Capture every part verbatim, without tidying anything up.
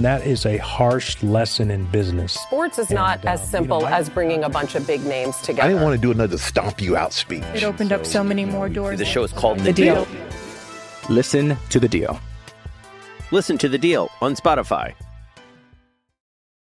That is a harsh lesson in business. Sports is not and, as uh, simple you know, I, as bringing a bunch of big names together. I didn't want to do another stomp you out speech. It opened so, up so many more doors. The show is called The, the deal. deal. Listen to The Deal. Listen to The Deal on Spotify.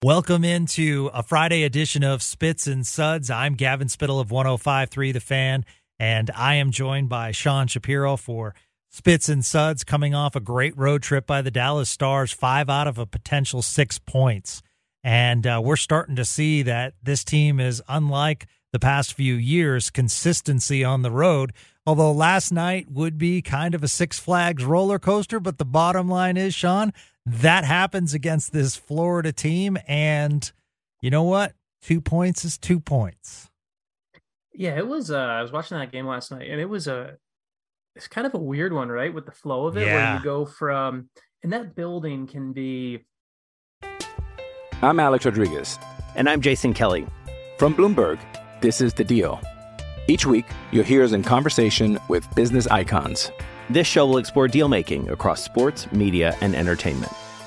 Welcome into a Friday edition of Spits and Suds. I'm Gavin Spittle of one oh five point three The Fan, and I am joined by Sean Shapiro for Spits and Suds, coming off a great road trip by the Dallas Stars, five out of a potential six points. And uh, we're starting to see that this team is, unlike the past few years, consistency on the road, although last night would be kind of a Six Flags roller coaster. But the bottom line is, Sean, that happens against this Florida team. And you know what? Two points is two points. Yeah, it was, uh, I was watching that game last night, and it was a, it's kind of a weird one, right? With the flow of it, yeah. Where you go from, and that building can be. I'm Alex Rodriguez. And I'm Jason Kelly. From Bloomberg, this is The Deal. Each week, you'll hear us in conversation with business icons. This show will explore deal-making across sports, media, and entertainment.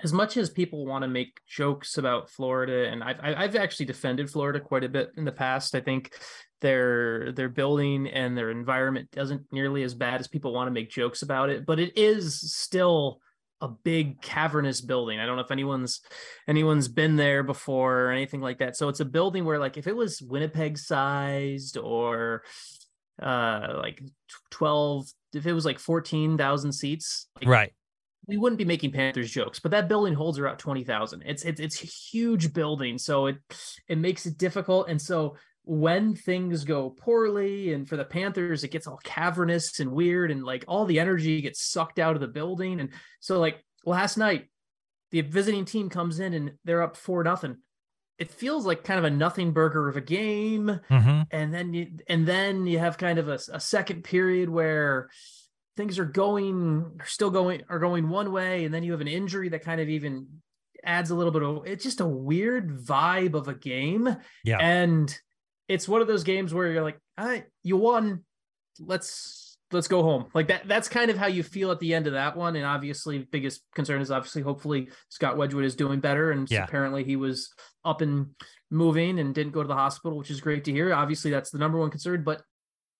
As much as people want to make jokes about Florida, and I've, I've actually defended Florida quite a bit in the past, I think their their building and their environment doesn't nearly as bad as people want to make jokes about it, but it is still a big cavernous building. I don't know if anyone's anyone's been there before or anything like that. So it's a building where, like, if it was Winnipeg sized or uh like twelve, if it was like fourteen thousand seats, like, right, we wouldn't be making Panthers jokes, but that building holds around twenty thousand. It's it's it's a huge building, so it it makes it difficult. And so when things go poorly and for the Panthers, it gets all cavernous and weird, and like all the energy gets sucked out of the building. And so, like, last night, the visiting team comes in and they're up four nothing. It feels like kind of a nothing burger of a game. Mm-hmm. And then you, and then you have kind of a, a second period where things are going, are still going, are going one way. And then you have an injury that kind of even adds a little bit of, it's just a weird vibe of a game. Yeah. And it's one of those games where you're like, all right, you won. Let's let's go home. Like that. That's kind of how you feel at the end of that one. And obviously, biggest concern is obviously, hopefully, Scott Wedgwood is doing better. And yeah. Apparently, he was up and moving and didn't go to the hospital, which is great to hear. Obviously, that's the number one concern, but.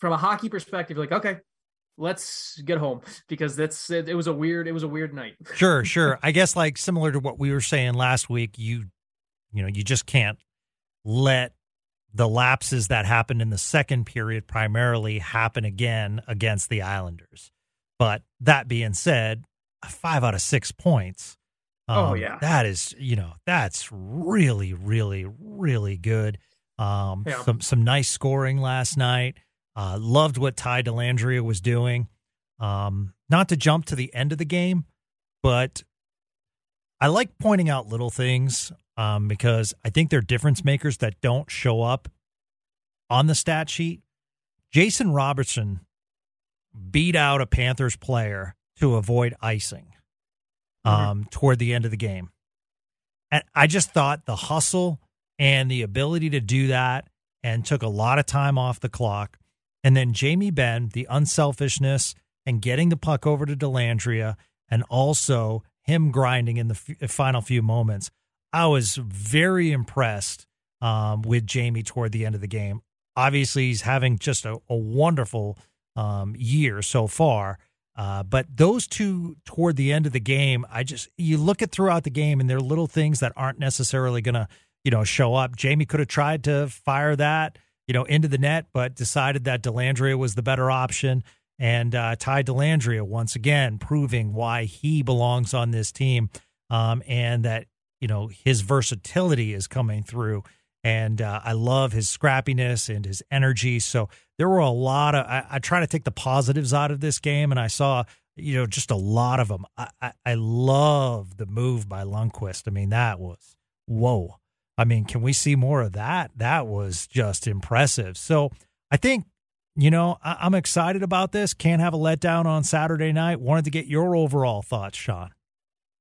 From a hockey perspective, like, okay, let's get home, because that's it, it was a weird it was a weird night. Sure, sure. I guess, like, similar to what we were saying last week, you you know, you just can't let the lapses that happened in the second period primarily happen again against the Islanders. But that being said, five out of six points. Um, oh, yeah. That is, you know, that's really, really, really good. Um, yeah. Some some nice scoring last night. Uh, loved what Ty Dellandrea was doing. Um, not to jump to the end of the game, but I like pointing out little things um, because I think they're difference makers that don't show up on the stat sheet. Jason Robertson beat out a Panthers player to avoid icing um, mm-hmm. toward the end of the game. And I just thought the hustle and the ability to do that, and took a lot of time off the clock. And then Jamie Benn, the unselfishness and getting the puck over to Dellandrea, and also him grinding in the f- final few moments. I was very impressed um, with Jamie toward the end of the game. Obviously, he's having just a, a wonderful um, year so far. Uh, but those two toward the end of the game, I just you look at throughout the game, and they're little things that aren't necessarily going to you know show up. Jamie could have tried to fire that you know into the net, but decided that Dellandrea was the better option. And uh, Ty Dellandrea, once again, proving why he belongs on this team um, and that, you know, his versatility is coming through. And uh, I love his scrappiness and his energy. So there were a lot of I, I try to take the positives out of this game, and I saw, you know, just a lot of them. I, I, I love the move by Lundqvist. I mean, that was whoa. I mean, can we see more of that? That was just impressive. So I think. You know, I'm excited about this. Can't have a letdown on Saturday night. Wanted to get your overall thoughts, Sean.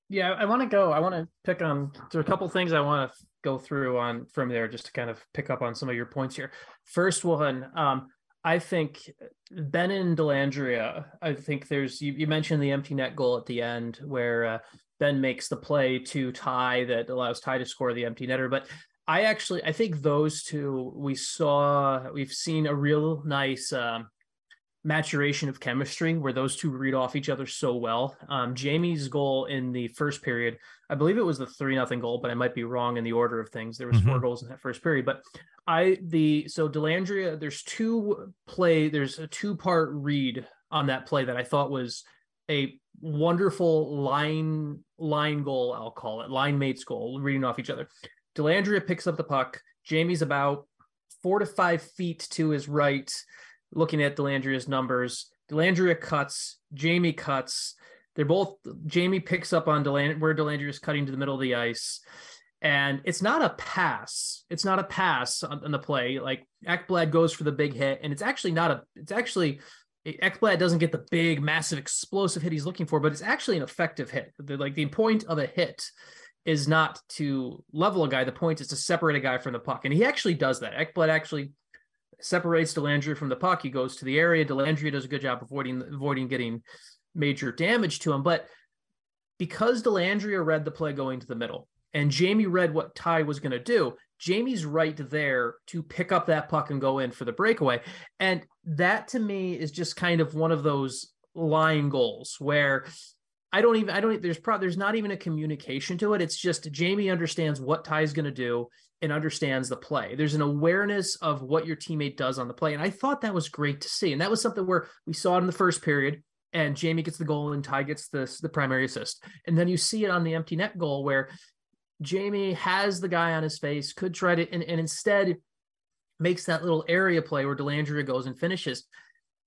Yeah, I want to go. I want to pick on – there are a couple things I want to go through on from there just to kind of pick up on some of your points here. First one, um, I think Ben and Dellandrea, I think there's – you mentioned the empty net goal at the end where uh, Ben makes the play to Ty that allows Ty to score the empty netter, but – I actually, I think those two, we saw, we've seen a real nice um, maturation of chemistry where those two read off each other so well. Um, Jamie's goal in the first period, I believe it was the three nothing goal, but I might be wrong in the order of things. There was mm-hmm. four goals in that first period, but I, the, so Dellandrea, there's two play, there's a two part read on that play that I thought was a wonderful line, line goal. I'll call it line mates goal, reading off each other. Dellandrea picks up the puck. Jamie's about four to five feet to his right, looking at Delandria's numbers. Dellandrea cuts. Jamie cuts. They're both. Jamie picks up on Deland where Delandria's cutting to the middle of the ice, and it's not a pass. It's not a pass on, on the play. Like Ekblad goes for the big hit, and it's actually not a. It's actually Ekblad doesn't get the big, massive, explosive hit he's looking for, but it's actually an effective hit. They're like the point of a hit is not to level a guy. The point is to separate a guy from the puck. And he actually does that. Ekblad actually separates Dellandrea from the puck. He goes to the area. Dellandrea does a good job avoiding, avoiding getting major damage to him. But because Dellandrea read the play going to the middle and Jamie read what Ty was going to do, Jamie's right there to pick up that puck and go in for the breakaway. And that to me is just kind of one of those line goals where I don't even, I don't, there's probably, there's not even a communication to it. It's just Jamie understands what Ty's going to do and understands the play. There's an awareness of what your teammate does on the play. And I thought that was great to see. And that was something where we saw it in the first period and Jamie gets the goal and Ty gets the, the primary assist. And then you see it on the empty net goal where Jamie has the guy on his face, could try to, and, and instead makes that little area play where Dellandrea goes and finishes.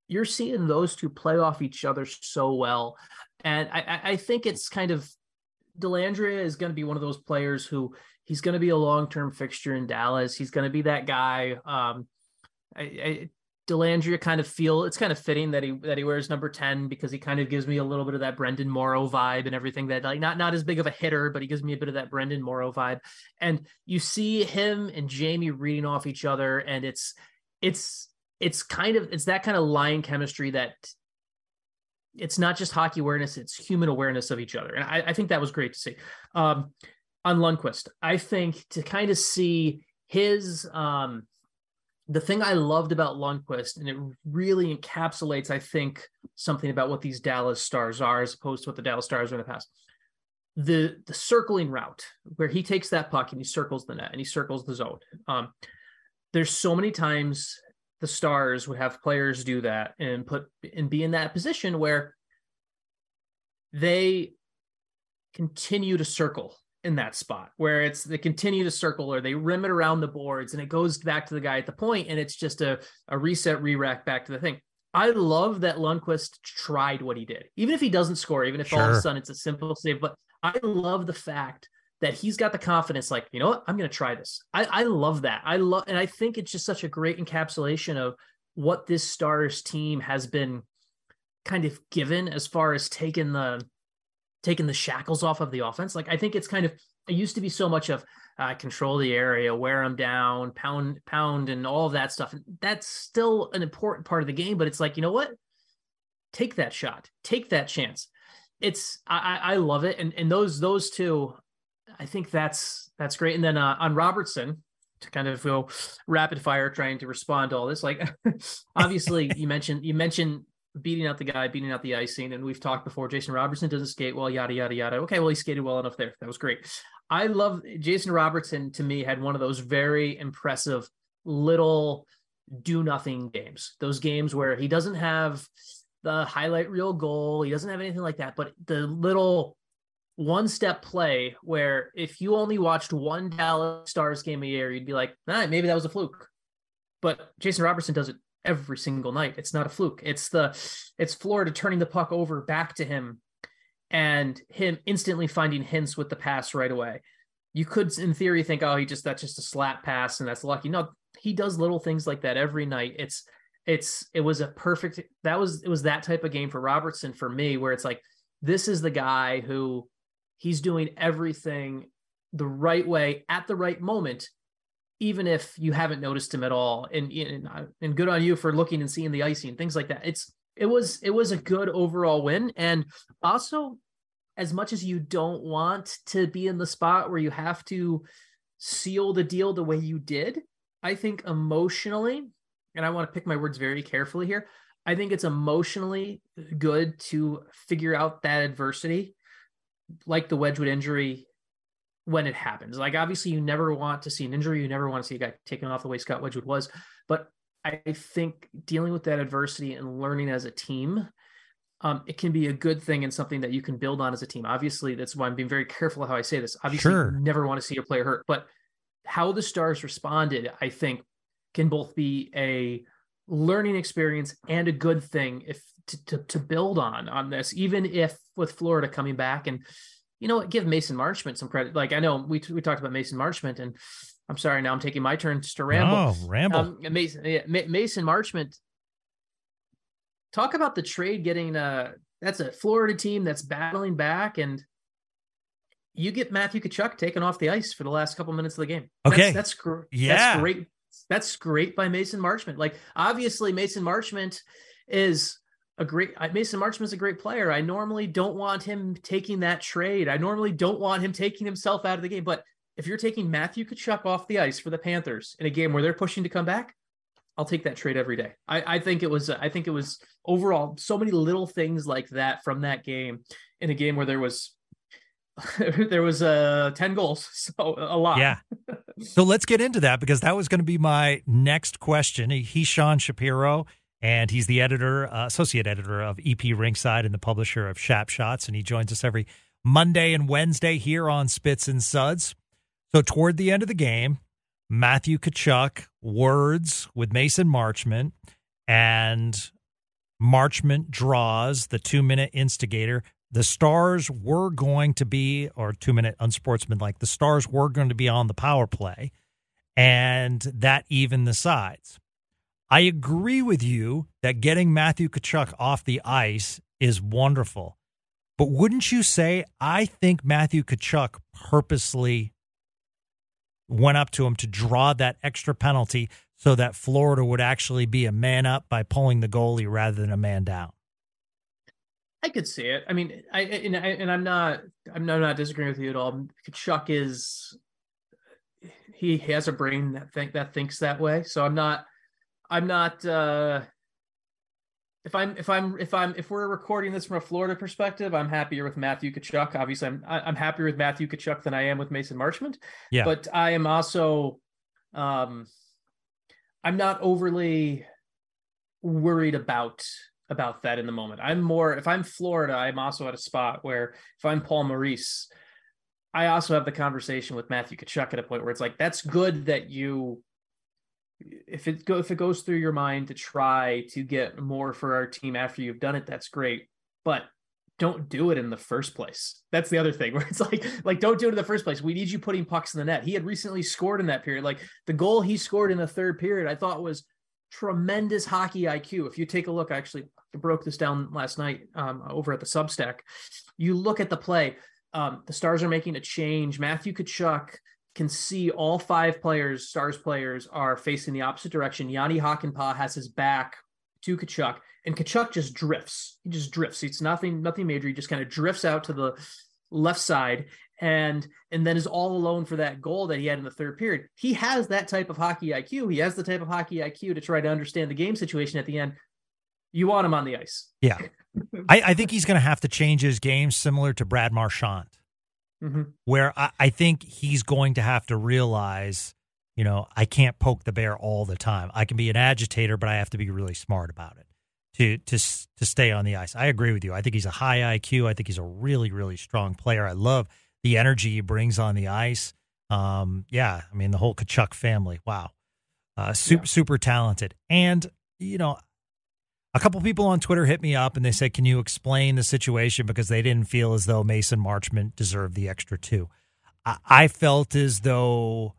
You're seeing those two play off each other so well. And I, I think it's kind of Dellandrea is going to be one of those players who he's going to be a long-term fixture in Dallas. He's going to be that guy. Um, I, I, Dellandrea kind of feel it's kind of fitting that he, that he wears number ten, because he kind of gives me a little bit of that Brendan Morrow vibe and everything that like, not, not as big of a hitter, but he gives me a bit of that Brendan Morrow vibe. And you see him and Jamie reading off each other. And it's, it's, it's kind of, it's that kind of line chemistry that it's not just hockey awareness, it's human awareness of each other. And I, I think that was great to see. Um, on Lundqvist, I think to kind of see his, um, the thing I loved about Lundqvist, and it really encapsulates, I think, something about what these Dallas Stars are as opposed to what the Dallas Stars were in the past. The, the circling route where he takes that puck and he circles the net and he circles the zone. Um, there's so many times the Stars would have players do that and put and be in that position where they continue to circle in that spot, where it's they continue to circle or they rim it around the boards and it goes back to the guy at the point, and it's just a, a reset, re-rack back to the thing. I love that Lundqvist tried what he did, even if he doesn't score, even if sure. all of a sudden it's a simple save. But I love the fact that he's got the confidence, like, you know what, I'm going to try this. I, I love that. I love, and I think it's just such a great encapsulation of what this Stars team has been kind of given as far as taking the, taking the shackles off of the offense. Like, I think it's kind of, it used to be so much of uh, control the area, wear them down, pound, pound, and all of that stuff. And that's still an important part of the game, but it's like, you know what, take that shot, take that chance. It's, I, I love it. And, and those, those two, I think that's, that's great. And then uh, on Robertson, to kind of go rapid fire, trying to respond to all this, like, obviously you mentioned, you mentioned beating out the guy, beating out the icing. And we've talked before, Jason Robertson doesn't skate well, yada, yada, yada. Okay. Well, he skated well enough there. That was great. I love Jason Robertson. To me, had one of those very impressive little do nothing games, those games where he doesn't have the highlight reel goal. He doesn't have anything like that, but the little one-step play where if you only watched one Dallas Stars game a year, you'd be like, all right, maybe that was a fluke. But Jason Robertson does it every single night. It's not a fluke. It's the, it's Florida turning the puck over back to him and him instantly finding Hintz with the pass right away. You could, in theory, think, oh, he just, that's just a slap pass and that's lucky. No, he does little things like that every night. It's, it's, it was a perfect, that was, it was that type of game for Robertson for me, where it's like, this is the guy who, he's doing everything the right way at the right moment, even if you haven't noticed him at all. And, and, and good on you for looking and seeing the icing, things like that. It's, it was, it was a good overall win. And also, as much as you don't want to be in the spot where you have to seal the deal the way you did, I think emotionally, and I want to pick my words very carefully here, I think it's emotionally good to figure out that adversity, like the Wedgwood injury, when it happens. Like, obviously you never want to see an injury. You never want to see a guy taken off the way Scott Wedgwood was, but I think dealing with that adversity and learning as a team, um, it can be a good thing and something that you can build on as a team. Obviously that's why I'm being very careful how I say this. Obviously sure. you never want to see a player hurt, but how the Stars responded, I think, can both be a learning experience and a good thing if to, to, to build on, on this, even if with Florida coming back. And, you know what, give Mason Marchment some credit. Like, I know we, we talked about Mason Marchment, and I'm sorry, now I'm taking my turn just to ramble. Oh, ramble. Um, Mason, yeah, Ma- Mason Marchment. Talk about the trade getting uh that's a Florida team that's battling back, and you get Matthew Tkachuk taken off the ice for the last couple minutes of the game. Okay. That's, that's, gr- yeah. that's great. That's great by Mason Marchment. Like, obviously Mason Marchment is a great, Mason Marchment is a great player. I normally don't want him taking that trade. I normally don't want him taking himself out of the game. But if you're taking Matthew Tkachuk off the ice for the Panthers in a game where they're pushing to come back, I'll take that trade every day. I, I think it was, I think it was overall so many little things like that from that game, in a game where there was, there was uh, ten goals. So a lot. Yeah. So let's get into that, because that was going to be my next question. He's Sean Shapiro, and he's the editor, uh, associate editor of E P Ringside and the publisher of Shap Shots, and he joins us every Monday and Wednesday here on Spits and Suds. So toward the end of the game, Matthew Tkachuk words with Mason Marchment, and Marchment draws the two-minute instigator. The Stars were going to be, or two-minute unsportsmanlike, the Stars were going to be on the power play, and that evened the sides. I agree with you that getting Matthew Tkachuk off the ice is wonderful, but wouldn't you say, I think Matthew Tkachuk purposely went up to him to draw that extra penalty so that Florida would actually be a man up by pulling the goalie rather than a man down? I could see it. I mean, I and, I and I'm not, I'm not, not disagreeing with you at all. Tkachuk is, he has a brain that think that thinks that way. So I'm not, I'm not. Uh, if I'm, if I'm, if I'm, if we're recording this from a Florida perspective, I'm happier with Matthew Tkachuk. Obviously, I'm, I'm happier with Matthew Tkachuk than I am with Mason Marchment. Yeah. But I am also, um, I'm not overly worried about about that in the moment. I'm more, if I'm Florida, I'm also at a spot where if I'm Paul Maurice, I also have the conversation with Matthew Tkachuk at a point where it's like, that's good that you, if it go, if it goes through your mind to try to get more for our team after you've done it, that's great, but don't do it in the first place. That's the other thing where it's like, like, don't do it in the first place. We need you putting pucks in the net. He had recently scored in that period. Like the goal he scored in the third period, I thought was tremendous hockey I Q. If you take a look, I actually broke this down last night um, over at the Substack. You look at the play. Um, the Stars are making a change. Matthew Tkachuk can see all five players, Stars players, are facing the opposite direction. Yanni Hakanpää has his back to Tkachuk, and Tkachuk just drifts. He just drifts. It's nothing, nothing major. He just kind of drifts out to the left side, and and then is all alone for that goal that he had in the third period. He has that type of hockey I Q. He has the type of hockey I Q to try to understand the game situation at the end. You want him on the ice. Yeah. I, I think he's going to have to change his game similar to Brad Marchand, mm-hmm. where I, I think he's going to have to realize, you know, I can't poke the bear all the time. I can be an agitator, but I have to be really smart about it to to to stay on the ice. I agree with you. I think he's a high I Q. I think he's a really, really strong player. I love the energy he brings on the ice. Um, yeah, I mean, the whole Tkachuk family. Wow. Uh, super, yeah. super talented. And, you know, a couple people on Twitter hit me up and they said, can you explain the situation? Because they didn't feel as though Mason Marchment deserved the extra two. I, I felt as though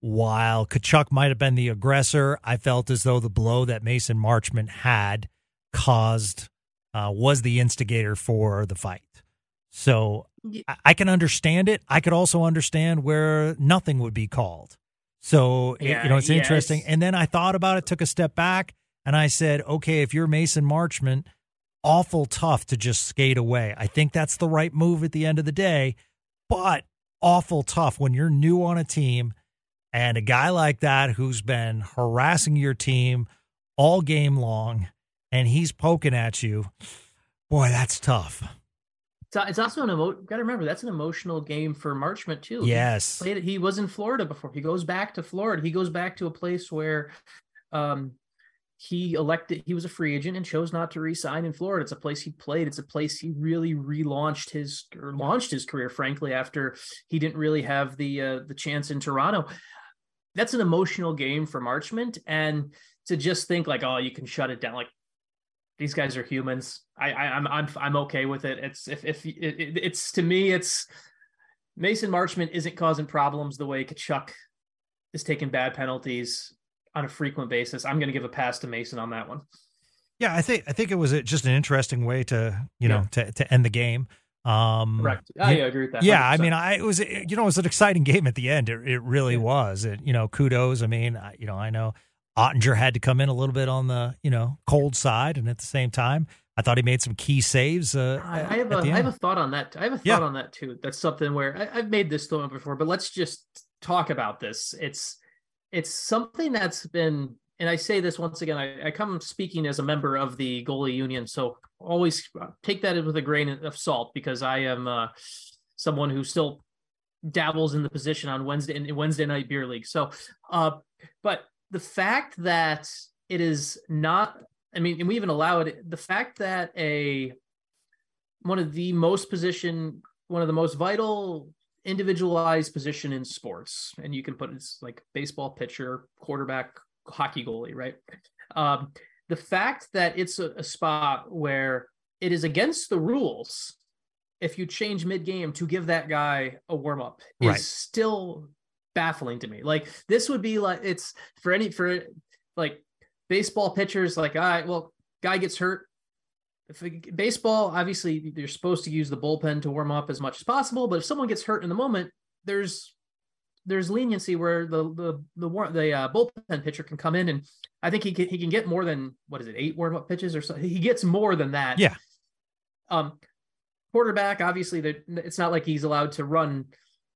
while Tkachuk might have been the aggressor, I felt as though the blow that Mason Marchment had caused uh, was the instigator for the fight. So yeah. I-, I can understand it. I could also understand where nothing would be called. So, yeah, it, you know, it's yeah, interesting. It's... And then I thought about it, took a step back. And I said, okay, if you're Mason Marchment, awful tough to just skate away. I think that's the right move at the end of the day, but awful tough when you're new on a team and a guy like that who's been harassing your team all game long and he's poking at you. Boy, that's tough. It's also an emo- got to remember that's an emotional game for Marchment too. Yes, he, played it. He was in Florida before. He goes back to Florida. He goes back to a place where. Um, He elected, he was a free agent and chose not to re-sign in Florida. It's a place he played. It's a place he really relaunched his, or launched his career, frankly, after he didn't really have the uh, the chance in Toronto. That's an emotional game for Marchment. And to just think like, oh, you can shut it down. Like, these guys are humans. I, I, I'm I'm I'm okay with it. It's, if if it, it, it's, to me, it's, Mason Marchment isn't causing problems the way Tkachuk is taking bad penalties on a frequent basis. I'm going to give a pass to Mason on that one. Yeah, I think I think it was just an interesting way to, you know, yeah. to, to end the game. Um, Correct. I yeah, agree with that. one hundred percent. Yeah, I mean, I it was, you know, it was an exciting game at the end. It, it really yeah. was. It, you know, kudos. I mean, I, you know, I know Oettinger had to come in a little bit on the, you know, cold side. And at the same time, I thought he made some key saves. Uh, I, I, have a, I have a thought on that. I have a thought yeah. on that, too. That's something where I, I've made this thought before, but let's just talk about this. It's, It's something that's been, and I say this once again, I, I come speaking as a member of the goalie union, so always take that with a grain of salt, because I am uh, someone who still dabbles in the position on Wednesday in Wednesday night beer league. So, uh, but the fact that it is not, I mean, and we even allow it, the fact that a one of the most position, one of the most vital individualized position in sports, and you can put it's like baseball pitcher, quarterback, hockey goalie, right? Um, the fact that it's a, a spot where it is against the rules if you change mid-game to give that guy a warm-up is right. still baffling to me. Like, this would be like, it's for any, for like baseball pitchers, like, all right, well, guy gets hurt. If baseball, obviously, you're supposed to use the bullpen to warm up as much as possible. But if someone gets hurt in the moment, there's there's leniency where the the the, war, the uh, bullpen pitcher can come in, and I think he can, he can get more than, what is it, eight warm up pitches or so. He gets more than that. Yeah. Um, quarterback, obviously, it's not like he's allowed to run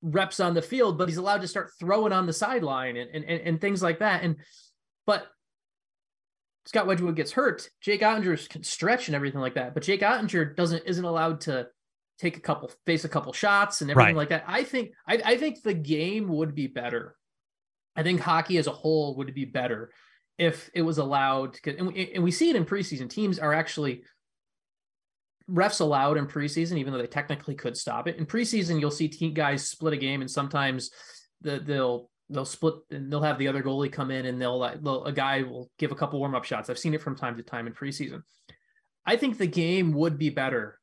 reps on the field, but he's allowed to start throwing on the sideline and and, and, and things like that. And but. Scott Wedgwood gets hurt. Jake Oettinger can stretch and everything like that, but Jake Oettinger doesn't isn't allowed to take a couple face a couple shots and everything right. like that. I think I, I think the game would be better. I think hockey as a whole would be better if it was allowed. And we, and we see it in preseason. Teams are actually refs allowed in preseason, even though they technically could stop it. In preseason, you'll see team guys split a game, and sometimes the, they'll they'll split and they'll have the other goalie come in, and they'll, they'll a guy will give a couple warm up shots. I've seen it from time to time in preseason. I think the game would be better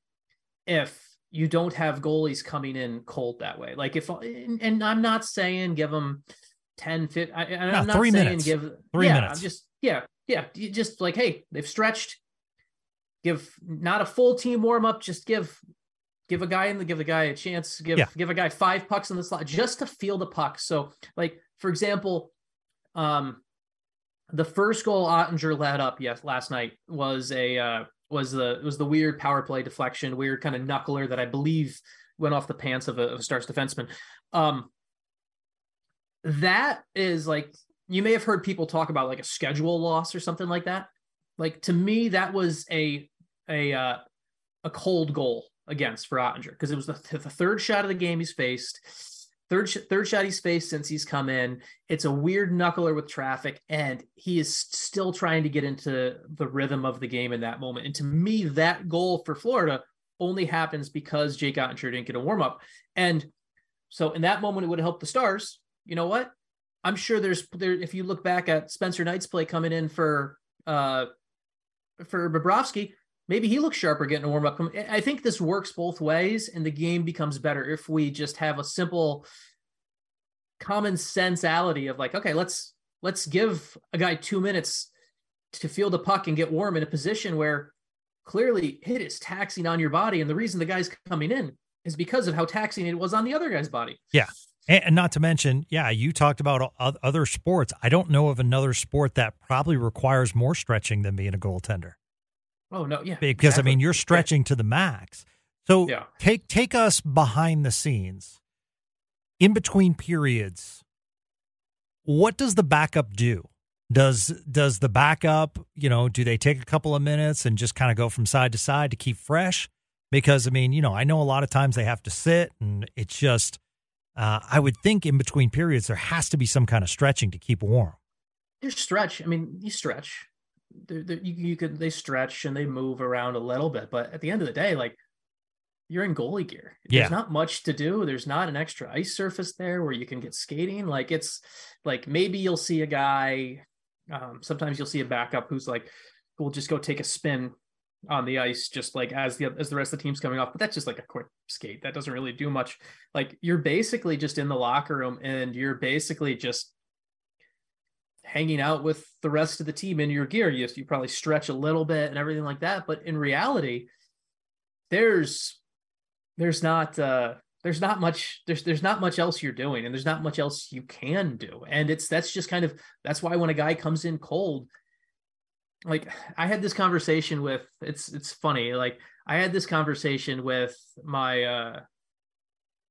if you don't have goalies coming in cold that way. Like if, and, and I'm not saying give them ten, fifteen, I, and no, I'm not three saying minutes. give three yeah, minutes. I'm just, yeah, yeah. You just like, hey, they've stretched. Give not a full team warm up. Just give, give a guy in the, give the guy a chance. Give, yeah. give a guy five pucks in the slot just to feel the puck. So like, for example, um, the first goal Oettinger let up yes last night was a, uh, was the, was the weird power play deflection, weird kind of knuckler that I believe went off the pants of a, of a Stars defenseman. Um, that is like, you may have heard people talk about like a schedule loss or something like that. Like, to me, that was a, a, uh, a cold goal against for Oettinger, because it was the, th- the third shot of the game he's faced, third, sh- third shot he's faced since he's come in. It's a weird knuckler with traffic, and he is still trying to get into the rhythm of the game in that moment. And to me, that goal for Florida only happens because Jake Oettinger didn't get a warm up. And so in that moment, it would have helped the Stars. You know what? I'm sure there's there. If you look back at Spencer Knight's play coming in for, uh, for Bobrovsky, maybe he looks sharper getting a warm up. I think this works both ways, and the game becomes better if we just have a simple common sensality of like, okay, let's, let's give a guy two minutes to feel the puck and get warm in a position where clearly it is taxing on your body. And the reason the guy's coming in is because of how taxing it was on the other guy's body. Yeah. And not to mention, yeah, you talked about other sports. I don't know of another sport that probably requires more stretching than being a goaltender. Oh, no, yeah. Because, exactly. I mean, you're stretching yeah. to the max. So yeah. take take us behind the scenes. In between periods, what does the backup do? Does does the backup, you know, do they take a couple of minutes and just kind of go from side to side to keep fresh? Because, I mean, you know, I know a lot of times they have to sit, and it's just... Uh, I would think in between periods, there has to be some kind of stretching to keep warm. There's stretch. I mean, you stretch. They're, they're, you, you could, they stretch and they move around a little bit. But at the end of the day, like, you're in goalie gear. There's yeah. not much to do. There's not an extra ice surface there where you can get skating. Like, it's like maybe you'll see a guy. Um, sometimes you'll see a backup who's like, we'll just go take a spin on the ice, just like as the as the rest of the team's coming off, but that's just like a quick skate that doesn't really do much. Like, you're basically just in the locker room, and you're basically just hanging out with the rest of the team in your gear. You, you probably stretch a little bit and everything like that, but in reality, there's there's not uh there's not much there's there's not much else you're doing, and there's not much else you can do. And it's that's just kind of that's why when a guy comes in cold. Like, I had this conversation with, it's, it's funny. Like, I had this conversation with my, uh,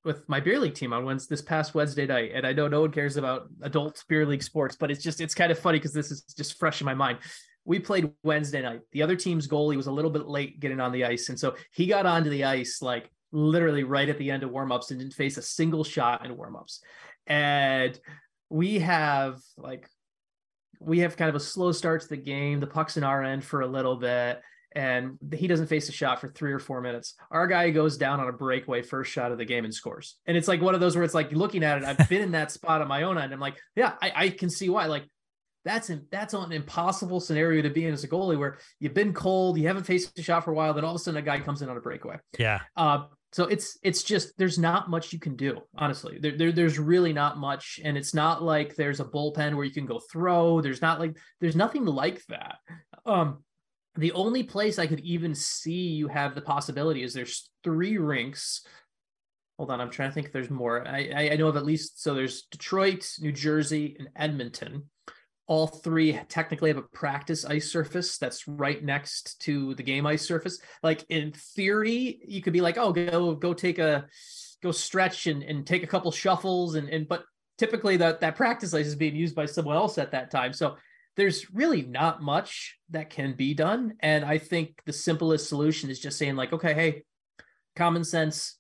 with my beer league team on Wednesday, this past Wednesday night. And I know no one cares about adult beer league sports, but it's just, it's kind of funny because this is just fresh in my mind. We played Wednesday night. The other team's goalie was a little bit late getting on the ice. And so he got onto the ice, like literally right at the end of warmups and didn't face a single shot in warmups. And we have like, we have kind of a slow start to the game. The puck's in our end for a little bit, and he doesn't face a shot for three or four minutes. Our guy goes down on a breakaway first shot of the game and scores. And it's like one of those where it's like looking at it, I've been in that spot on my own end. I'm like, yeah, I, I can see why. Like that's an, that's an impossible scenario to be in as a goalie where you've been cold, you haven't faced a shot for a while, then all of a sudden a guy comes in on a breakaway. Yeah. Uh, so it's it's just there's not much you can do, honestly. There, there there's really not much, and it's not like there's a bullpen where you can go throw. There's not like there's nothing like that. Um, the only place I could even see you have the possibility is there's three rinks. Hold on, I'm trying to think if there's more. I I know of at least so there's Detroit, New Jersey, and Edmonton. All three technically have a practice ice surface that's right next to the game ice surface. Like in theory, you could be like, oh, go, go take a, go stretch and, and take a couple shuffles. And, and, but typically that, that practice ice is being used by someone else at that time. So there's really not much that can be done. And I think the simplest solution is just saying like, okay, hey, common sense,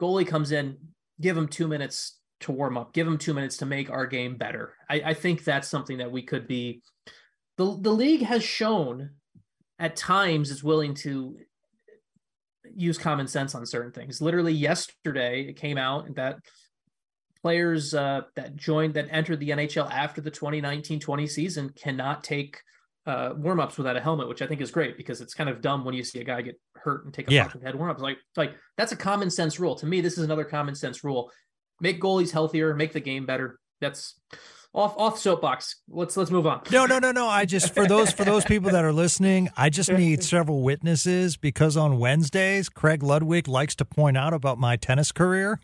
goalie comes in, give him two minutes to warm up, give them two minutes to make our game better. I, I think that's something that we could be the the league has shown at times it's willing to use common sense on certain things. Literally yesterday, it came out that players uh, that joined, that entered the N H L after the twenty nineteen twenty season cannot take uh, warm-ups without a helmet, which I think is great because it's kind of dumb when you see a guy get hurt and take a yeah. fucking head warm-up. Like, like that's a common sense rule. To me, this is another common sense rule. Make goalies healthier, make the game better. That's off off soapbox. Let's let's move on. No, no, no, no. I just for those for those people that are listening, I just need several witnesses because on Wednesdays, Craig Ludwig likes to point out about my tennis career.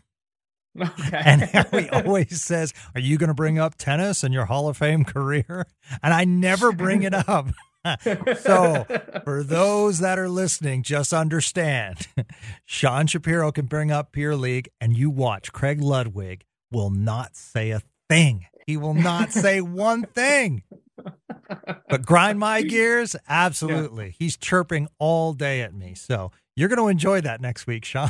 Okay. And he always says, are you going to bring up tennis and your Hall of Fame career? And I never bring it up. So for those that are listening, just understand, Sean Shapiro can bring up Peer League and you watch. Craig Ludwig will not say a thing. He will not say one thing. But grind my gears? Absolutely. Yeah. He's chirping all day at me. So you're going to enjoy that next week, Sean.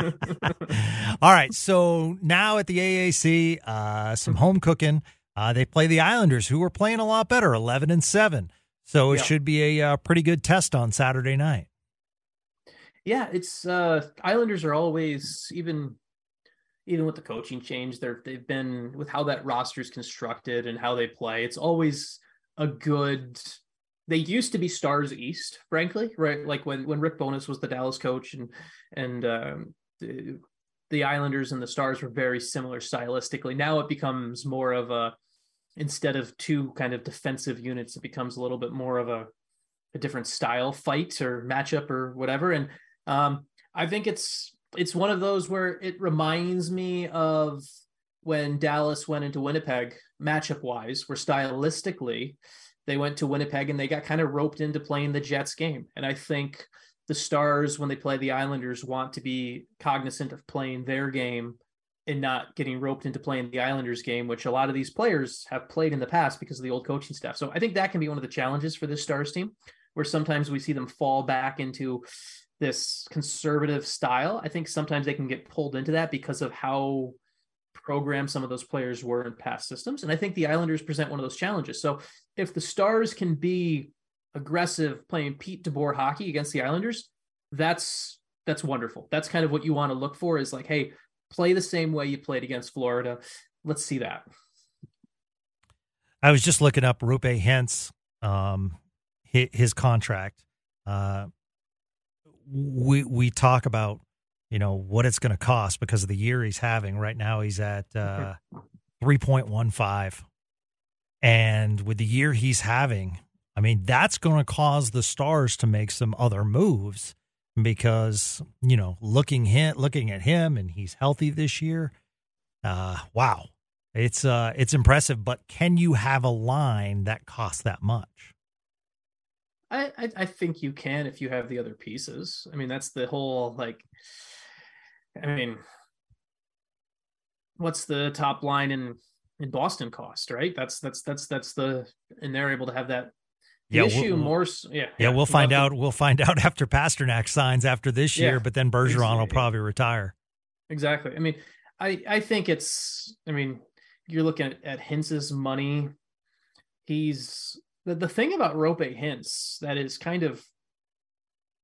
All right. So now at the A A C, uh, some home cooking. Uh, they play the Islanders, who are playing a lot better, eleven and seven. So it yeah. should be a uh, pretty good test on Saturday night. Yeah, it's uh, Islanders are always, even even with the coaching change, they're, they've been, with how that roster is constructed and how they play, it's always a good. They used to be Stars East, frankly, right? Like when, when Rick Bowness was the Dallas coach and and um, the, the Islanders and the Stars were very similar stylistically. Now it becomes more of a, instead of two kind of defensive units, it becomes a little bit more of a, a different style fight or matchup or whatever. And um, I think it's it's one of those where it reminds me of when Dallas went into Winnipeg matchup-wise, where stylistically they went to Winnipeg and they got kind of roped into playing the Jets game. And I think the Stars, when they play the Islanders, want to be cognizant of playing their game and not getting roped into playing the Islanders game, which a lot of these players have played in the past because of the old coaching staff. So I think that can be one of the challenges for this Stars team, where sometimes we see them fall back into this conservative style. I think sometimes they can get pulled into that because of how program some of those players were in past systems. And I think the Islanders present one of those challenges. So if the Stars can be aggressive playing Pete DeBoer hockey against the Islanders, that's, that's wonderful. That's kind of what you want to look for is like, hey, play the same way you played against Florida. Let's see that. I was just looking up Roope Hintz, um, his, his contract. Uh, we, we talk about, you know, what it's going to cost because of the year he's having. Right now he's at uh, three point one five. And with the year he's having, I mean, that's going to cause the Stars to make some other moves because, you know, looking him, looking at him and he's healthy this year. Uh, wow. It's uh, it's impressive. But can you have a line that costs that much? I, I, I think you can if you have the other pieces. I mean, that's the whole, like, I mean, what's the top line in, in Boston cost, right? That's, that's, that's, that's the, and they're able to have that the yeah, issue we'll, more. Yeah. Yeah. We'll find out. To, we'll find out after Pasternak signs after this year, yeah, but then Bergeron will probably retire. Exactly. I mean, I, I think it's, I mean, you're looking at, at Hintz's money. He's the, the thing about Roope Hintz that is kind of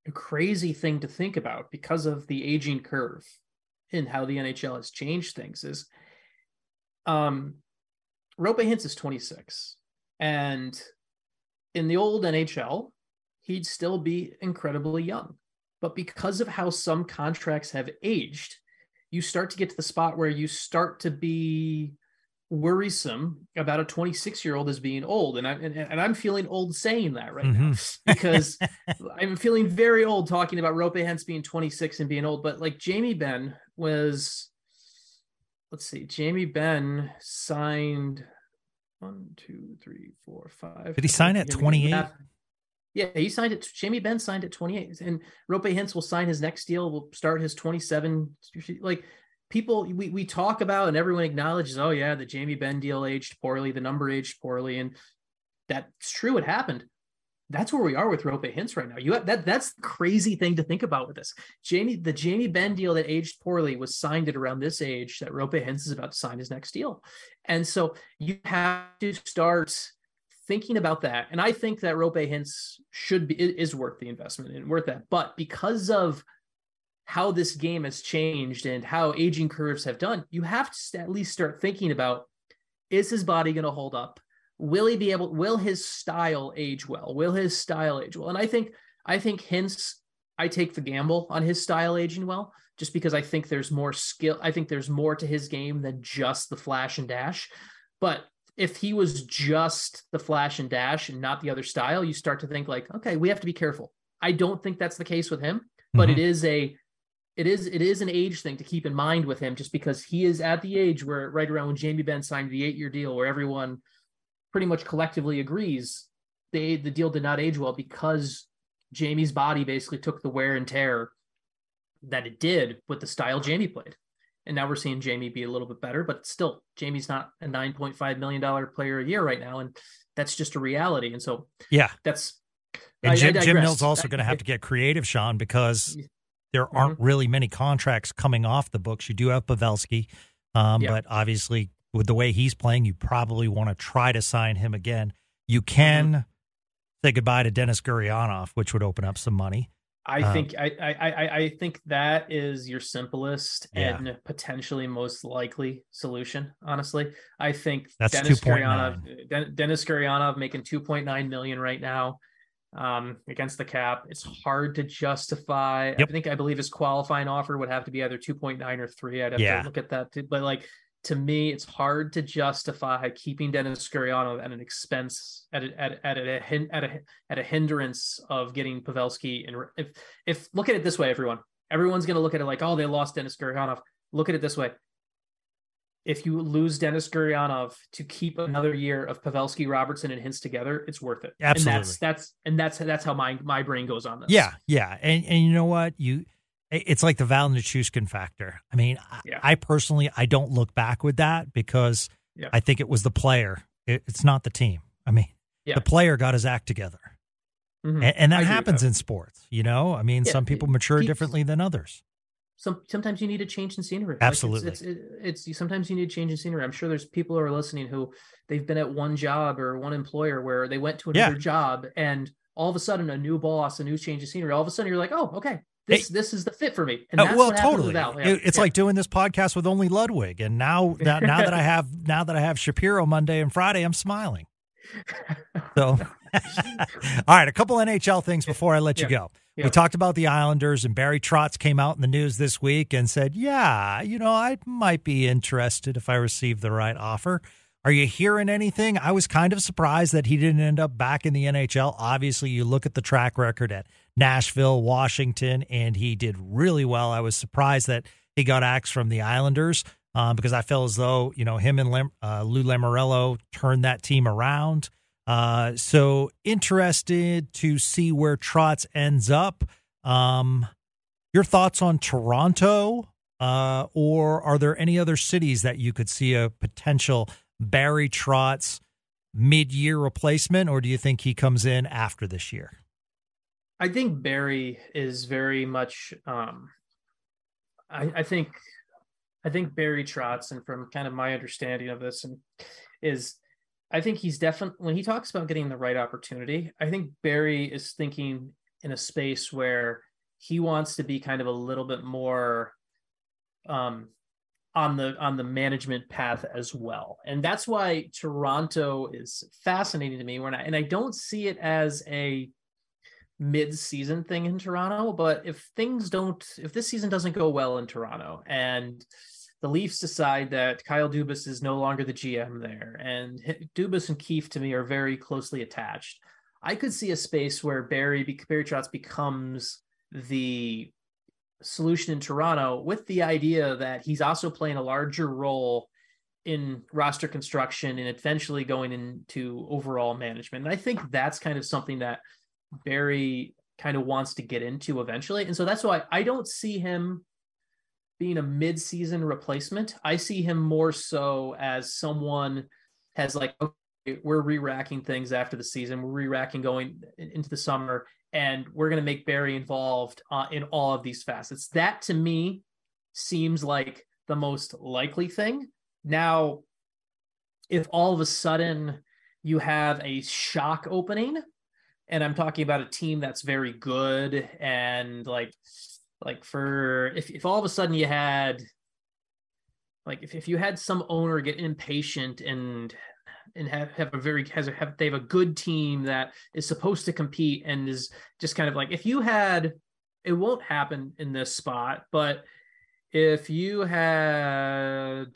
a crazy thing to think about because of the aging curve and how the N H L has changed things is um, Roope Hintz is twenty-six, and in the old N H L, he'd still be incredibly young, but because of how some contracts have aged, you start to get to the spot where you start to be worrisome about a twenty-six year old as being old. And I, and, and I'm feeling old saying that right mm-hmm. now because I'm feeling very old talking about Roope Hintz being twenty-six and being old, but like Jamie Benn was, let's see, Jamie Benn signed one, two, three, four, five. Did he sign at twenty-eight? Yeah, he signed it. Jamie Benn signed at twenty-eight, and Roope Hintz will sign his next deal. Will start his twenty-seven. Like, people we, we talk about and everyone acknowledges, oh yeah, the Jamie Benn deal aged poorly, the number aged poorly, and that's true, it happened. That's where we are with Roope Hintz right now. You have, that that's the crazy thing to think about with this. Jamie, the Jamie Benn deal that aged poorly was signed at around this age that Roope Hintz is about to sign his next deal. And so you have to start thinking about that, and I think that Roope Hintz should be, is worth the investment and worth that. But because of how this game has changed and how aging curves have done, you have to at least start thinking about, is his body going to hold up? Will he be able, will his style age well? Will his style age well? And I think, I think Hintz, I take the gamble on his style aging well, just because I think there's more skill. I think there's more to his game than just the flash and dash. But if he was just the flash and dash and not the other style, you start to think like, okay, we have to be careful. I don't think that's the case with him, but mm-hmm. it is a, it is, it is an age thing to keep in mind with him, just because he is at the age where, right around when Jamie Benn signed the eight year deal, where everyone pretty much collectively agrees they, the deal did not age well because Jamie's body basically took the wear and tear that it did with the style Jamie played. And now we're seeing Jamie be a little bit better, but still, Jamie's not a nine point five million dollars player a year right now. And that's just a reality. And so, yeah, that's, and I, Jim, I Jim Mill's also going to have to get creative, Sean, because there aren't mm-hmm. really many contracts coming off the books. You do have Pavelski, um, yeah. but obviously with the way he's playing, you probably want to try to sign him again. You can mm-hmm. say goodbye to Dennis Gurianov, which would open up some money. I um, think I, I I think that is your simplest yeah. and potentially most likely solution. Honestly, I think that's Dennis Gurianov. Den, Dennis Gurianov making two point nine million right now um, against the cap. It's hard to justify. Yep. I think I believe his qualifying offer would have to be either two point nine or three. I'd have yeah. to look at that too. But like, to me, it's hard to justify keeping Dennis Gurianov at an expense, at a, at at a, at a, at a at a hindrance of getting Pavelski. And if if look at it this way, everyone, everyone's going to look at it like, oh, they lost Dennis Gurianov. Look at it this way: if you lose Dennis Gurianov to keep another year of Pavelski, Robertson, and Hintz together, it's worth it. Absolutely, and that's that's and that's that's how my my brain goes on this. Yeah, yeah, and and you know what you. It's like the Valančiūnas factor. I mean, yeah. I, I personally, I don't look back with that because yeah. I think it was the player. It, it's not the team. I mean, yeah. the player got his act together. Mm-hmm. And, and that I happens in sports, you know? I mean, yeah. some people mature he, differently than others. Some Sometimes you need a change in scenery. Absolutely. Like it's, it's, it's Sometimes you need a change in scenery. I'm sure there's people who are listening who they've been at one job or one employer where they went to another yeah. job, and all of a sudden a new boss, a new change of scenery, all of a sudden you're like, oh, okay. This it, this is the fit for me. And that's well, what totally. Yeah. It, it's yeah. like doing this podcast with only Ludwig. And now, now, now that I have now that I have Shapiro Monday and Friday, I'm smiling. So, all right, a couple N H L things before I let yeah. you go. Yeah. We talked about the Islanders, and Barry Trotz came out in the news this week and said, "Yeah, you know, I might be interested if I receive the right offer." Are you hearing anything? I was kind of surprised that he didn't end up back in the N H L. Obviously, you look at the track record at Nashville, Washington, and he did really well. I was surprised that he got axed from the Islanders um, because I feel as though, you know, him and Lem- uh, Lou Lamoriello turned that team around. Uh, so interested to see where Trotz ends up. Um, your thoughts on Toronto, uh, or are there any other cities that you could see a potential Barry Trotz mid-year replacement, or do you think he comes in after this year? I think Barry is very much um I, I think I think Barry Trotz, and from kind of my understanding of this, and is I think he's definitely, when he talks about getting the right opportunity, I think Barry is thinking in a space where he wants to be kind of a little bit more um on the on the management path as well. And that's why Toronto is fascinating to me. We're not, and I don't see it as a mid-season thing in Toronto, but if things don't, if this season doesn't go well in Toronto and the Leafs decide that Kyle Dubas is no longer the G M there, and Dubas and Keefe to me are very closely attached, I could see a space where Barry, Barry Trotz becomes the solution in Toronto, with the idea that he's also playing a larger role in roster construction and eventually going into overall management. And I think that's kind of something that Barry kind of wants to get into eventually. And so that's why I don't see him being a mid-season replacement. I see him more so as someone has like, okay, we're re-racking things after the season. We're re-racking going into the summer, and we're going to make Barry involved uh, in all of these facets. That, to me, seems like the most likely thing. Now, if all of a sudden you have a shock opening, and I'm talking about a team that's very good. And like, like for, if, if all of a sudden you had, like, if, if you had some owner get impatient and, and have, have a very, has a, have, they have a good team that is supposed to compete and is just kind of like, if you had, it won't happen in this spot, but if you had,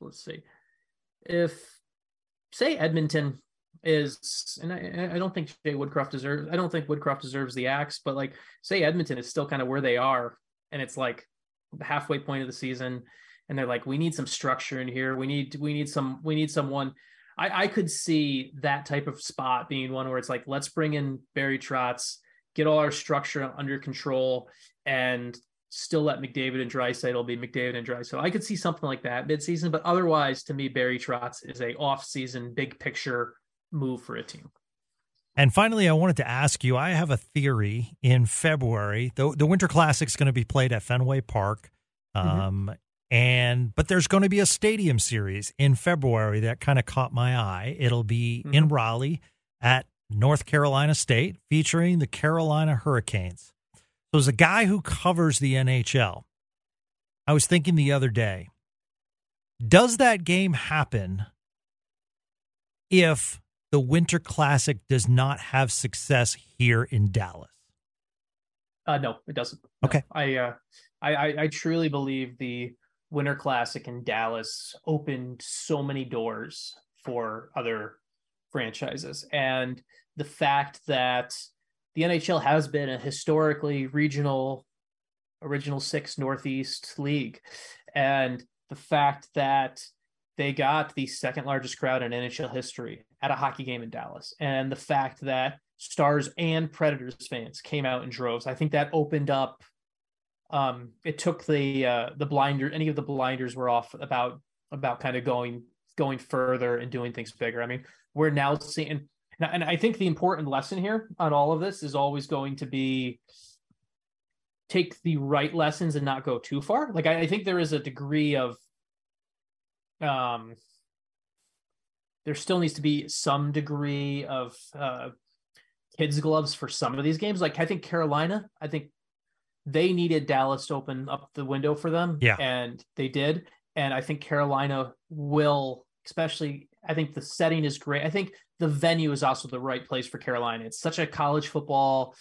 let's see, if say Edmonton is, and I, I don't think Jay Woodcroft deserves, I don't think Woodcroft deserves the axe, but like say Edmonton is still kind of where they are. And it's like the halfway point of the season. And they're like, we need some structure in here. We need, we need some, we need someone. I, I could see that type of spot being one where it's like, let's bring in Barry Trotz, get all our structure under control, and still let McDavid and Draisaitl be McDavid and Draisaitl. I could see something like that midseason, but otherwise, to me, Barry Trotz is a off-season, big-picture move for a team. And finally, I wanted to ask you, I have a theory in February. The, the Winter Classic's going to be played at Fenway Park, um, mm-hmm. and but there's going to be a stadium series in February that kind of caught my eye. It'll be mm-hmm. in Raleigh at North Carolina State, featuring the Carolina Hurricanes. So as a guy who covers the N H L, I was thinking the other day, does that game happen if the Winter Classic does not have success here in Dallas? Uh, no, it doesn't. No. Okay. I, uh, I, I, I truly believe the Winter Classic in Dallas opened so many doors for other franchises. And the fact that the N H L has been a historically regional, original six Northeast league. And the fact that they got the second largest crowd in N H L history at a hockey game in Dallas. And the fact that Stars and Predators fans came out in droves. I think that opened up. Um, it took the, uh, the blinder, any of the blinders were off about, about kind of going, going further and doing things bigger. I mean, we're now seeing, and I think the important lesson here on all of this is always going to be take the right lessons and not go too far. Like, I, I think there is a degree of, um, there still needs to be some degree of uh, kids' gloves for some of these games. Like, I think Carolina, I think they needed Dallas to open up the window for them. Yeah. And they did. And I think Carolina will, especially, I think the setting is great. I think the venue is also the right place for Carolina. It's such a college football,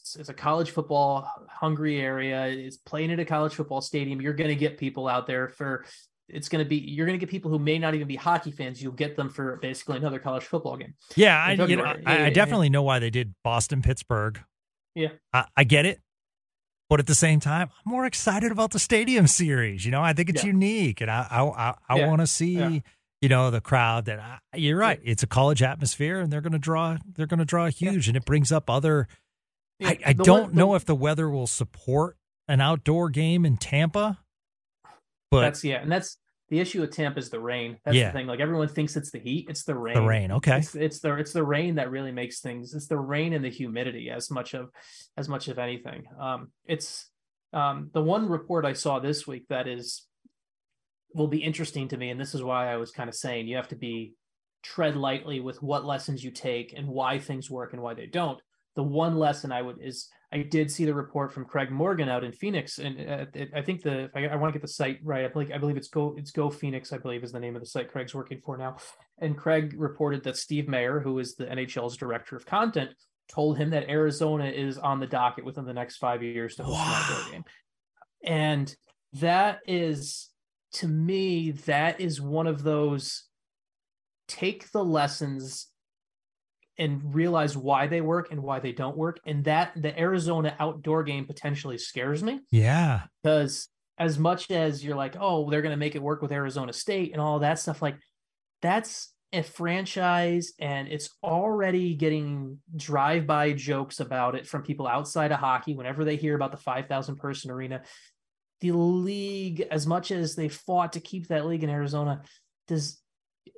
it's, it's a college football hungry area. It's playing at a college football stadium. You're going to get people out there for, it's going to be, you're going to get people who may not even be hockey fans. You'll get them for basically another college football game. Yeah. I, you know, I, I, I definitely know why they did Boston, Pittsburgh. Yeah. I, I get it. But at the same time, I'm more excited about the stadium series. You know, I think it's yeah. unique, and I, I, I, I yeah. want to see, yeah. you know, the crowd that I, you're right. It's a college atmosphere, and they're going to draw, they're going to draw huge yeah. and it brings up other, yeah, I, I don't one, the, know if the weather will support an outdoor game in Tampa, but that's, yeah. And that's the issue with Tampa is the rain. That's yeah. the thing. Like, everyone thinks it's the heat. It's the rain. The rain. Okay. It's, it's the, it's the rain that really makes things. It's the rain and the humidity as much of, as much of anything. Um, it's um, the one report I saw this week that is, will be interesting to me. And this is why I was kind of saying you have to be tread lightly with what lessons you take and why things work and why they don't. The one lesson I would is I did see the report from Craig Morgan out in Phoenix. And uh, it, I think the, I, I want to get the site right. I believe, I believe it's Go, it's Go Phoenix, I believe is the name of the site Craig's working for now. And Craig reported that Steve Mayer, who is the N H L's director of content, told him that Arizona is on the docket within the next five years to host wow. an outdoor game. And that is, to me, that is one of those take the lessons and realize why they work and why they don't work. And that the Arizona outdoor game potentially scares me. Yeah. Because as much as you're like, oh, they're going to make it work with Arizona State and all that stuff, like that's a franchise and it's already getting drive-by jokes about it from people outside of hockey whenever they hear about the five thousand person arena. The league, as much as they fought to keep that league in Arizona, does,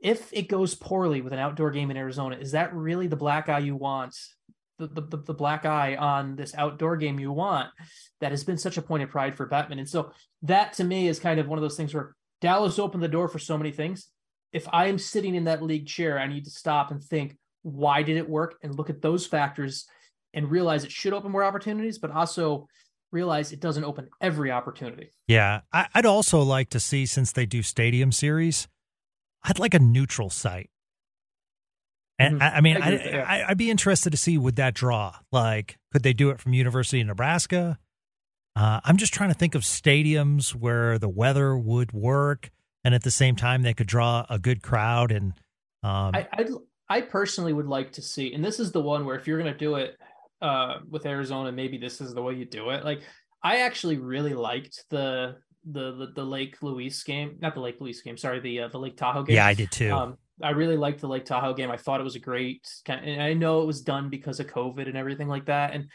if it goes poorly with an outdoor game in Arizona, is that really the black eye you want, the, the, the black eye on this outdoor game you want that has been such a point of pride for Batman? And so that to me is kind of one of those things where Dallas opened the door for so many things. if I am sitting in that league chair, I need to stop and think, why did it work? And look at those factors and realize it should open more opportunities, but also realize it doesn't open every opportunity. Yeah. I'd also like to see, since they do stadium series, I'd like a neutral site. And mm-hmm. I, I mean, I I, that, yeah. I, I'd be interested to see, would that draw? Like, could they do it from University of Nebraska? Uh, I'm just trying to think of stadiums where the weather would work, and at the same time, they could draw a good crowd. And um, I, I'd, I personally would like to see, and this is the one where if you're going to do it uh, with Arizona, maybe this is the way you do it. Like, I actually really liked the the the, the Lake Louise game, not the Lake Louise game, sorry, the uh, the Lake Tahoe game. Yeah, I did too. Um, I really liked the Lake Tahoe game. I thought it was a great kind of, and I know it was done because of COVID and everything like that. And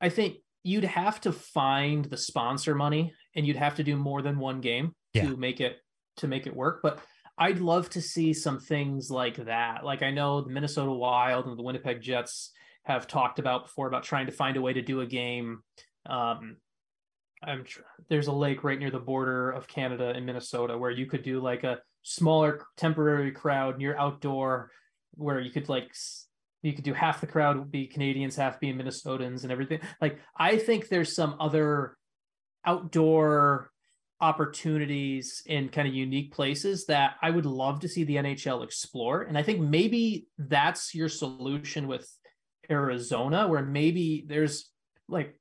I think you'd have to find the sponsor money, and you'd have to do more than one game yeah. to make it, to make it work. But I'd love to see some things like that. Like, I know the Minnesota Wild and the Winnipeg Jets have talked about before about trying to find a way to do a game. Um, I'm tr- there's a lake right near the border of Canada and Minnesota where you could do like a smaller temporary crowd near outdoor, where you could like you could do half the crowd would be Canadians, half being Minnesotans and everything. Like, I think there's some other outdoor opportunities in kind of unique places that I would love to see the N H L explore. And I think maybe that's your solution with Arizona, where maybe there's like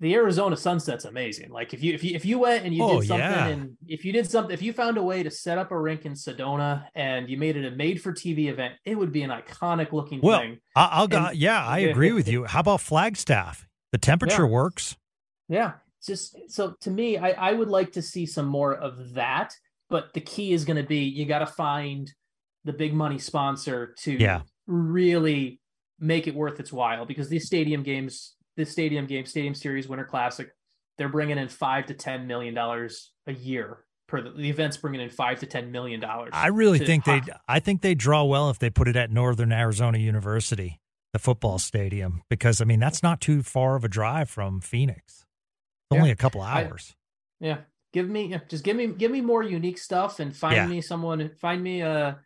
the Arizona sunset's amazing. Like, if you, if you, if you went and you oh, did something yeah. and if you did something, if you found a way to set up a rink in Sedona and you made it a made for T V event, it would be an iconic looking well, thing. I'll go. And, yeah, I agree with you. How about Flagstaff? The temperature yeah. works. Yeah. Just so to me, I, I would like to see some more of that, but the key is going to be, you got to find the big money sponsor to yeah. really make it worth its while, because these stadium games, this stadium game, stadium series, Winter Classic, they're bringing in five to ten million dollars a year per the, the event's bringing in five to ten million dollars. I really to, think huh. they, I think they draw well if they put it at Northern Arizona University, the football stadium, because I mean, that's not too far of a drive from Phoenix. Only yeah. a couple hours. I, yeah. Give me, just give me, give me more unique stuff, and find yeah. me someone, find me a,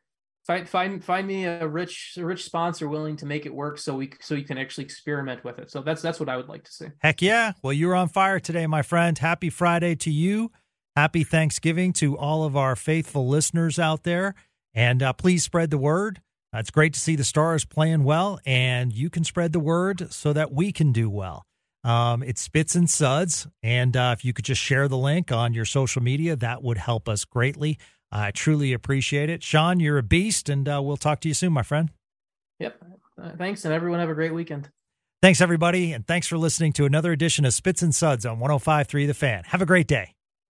find, find, find me a rich, a rich sponsor willing to make it work. So we, so you can actually experiment with it. So that's, that's what I would like to see. Heck yeah. Well, you were on fire today, my friend. Happy Friday to you. Happy Thanksgiving to all of our faithful listeners out there. And uh, please spread the word. Uh, it's great to see the Stars playing well, and you can spread the word so that we can do well. Um, it's Spits and Suds, and uh, if you could just share the link on your social media, that would help us greatly. I truly appreciate it. Sean, you're a beast, and uh, we'll talk to you soon, my friend. Yep. Uh, thanks, and everyone have a great weekend. Thanks, everybody, and thanks for listening to another edition of Spits and Suds on one oh five point three The Fan. Have a great day.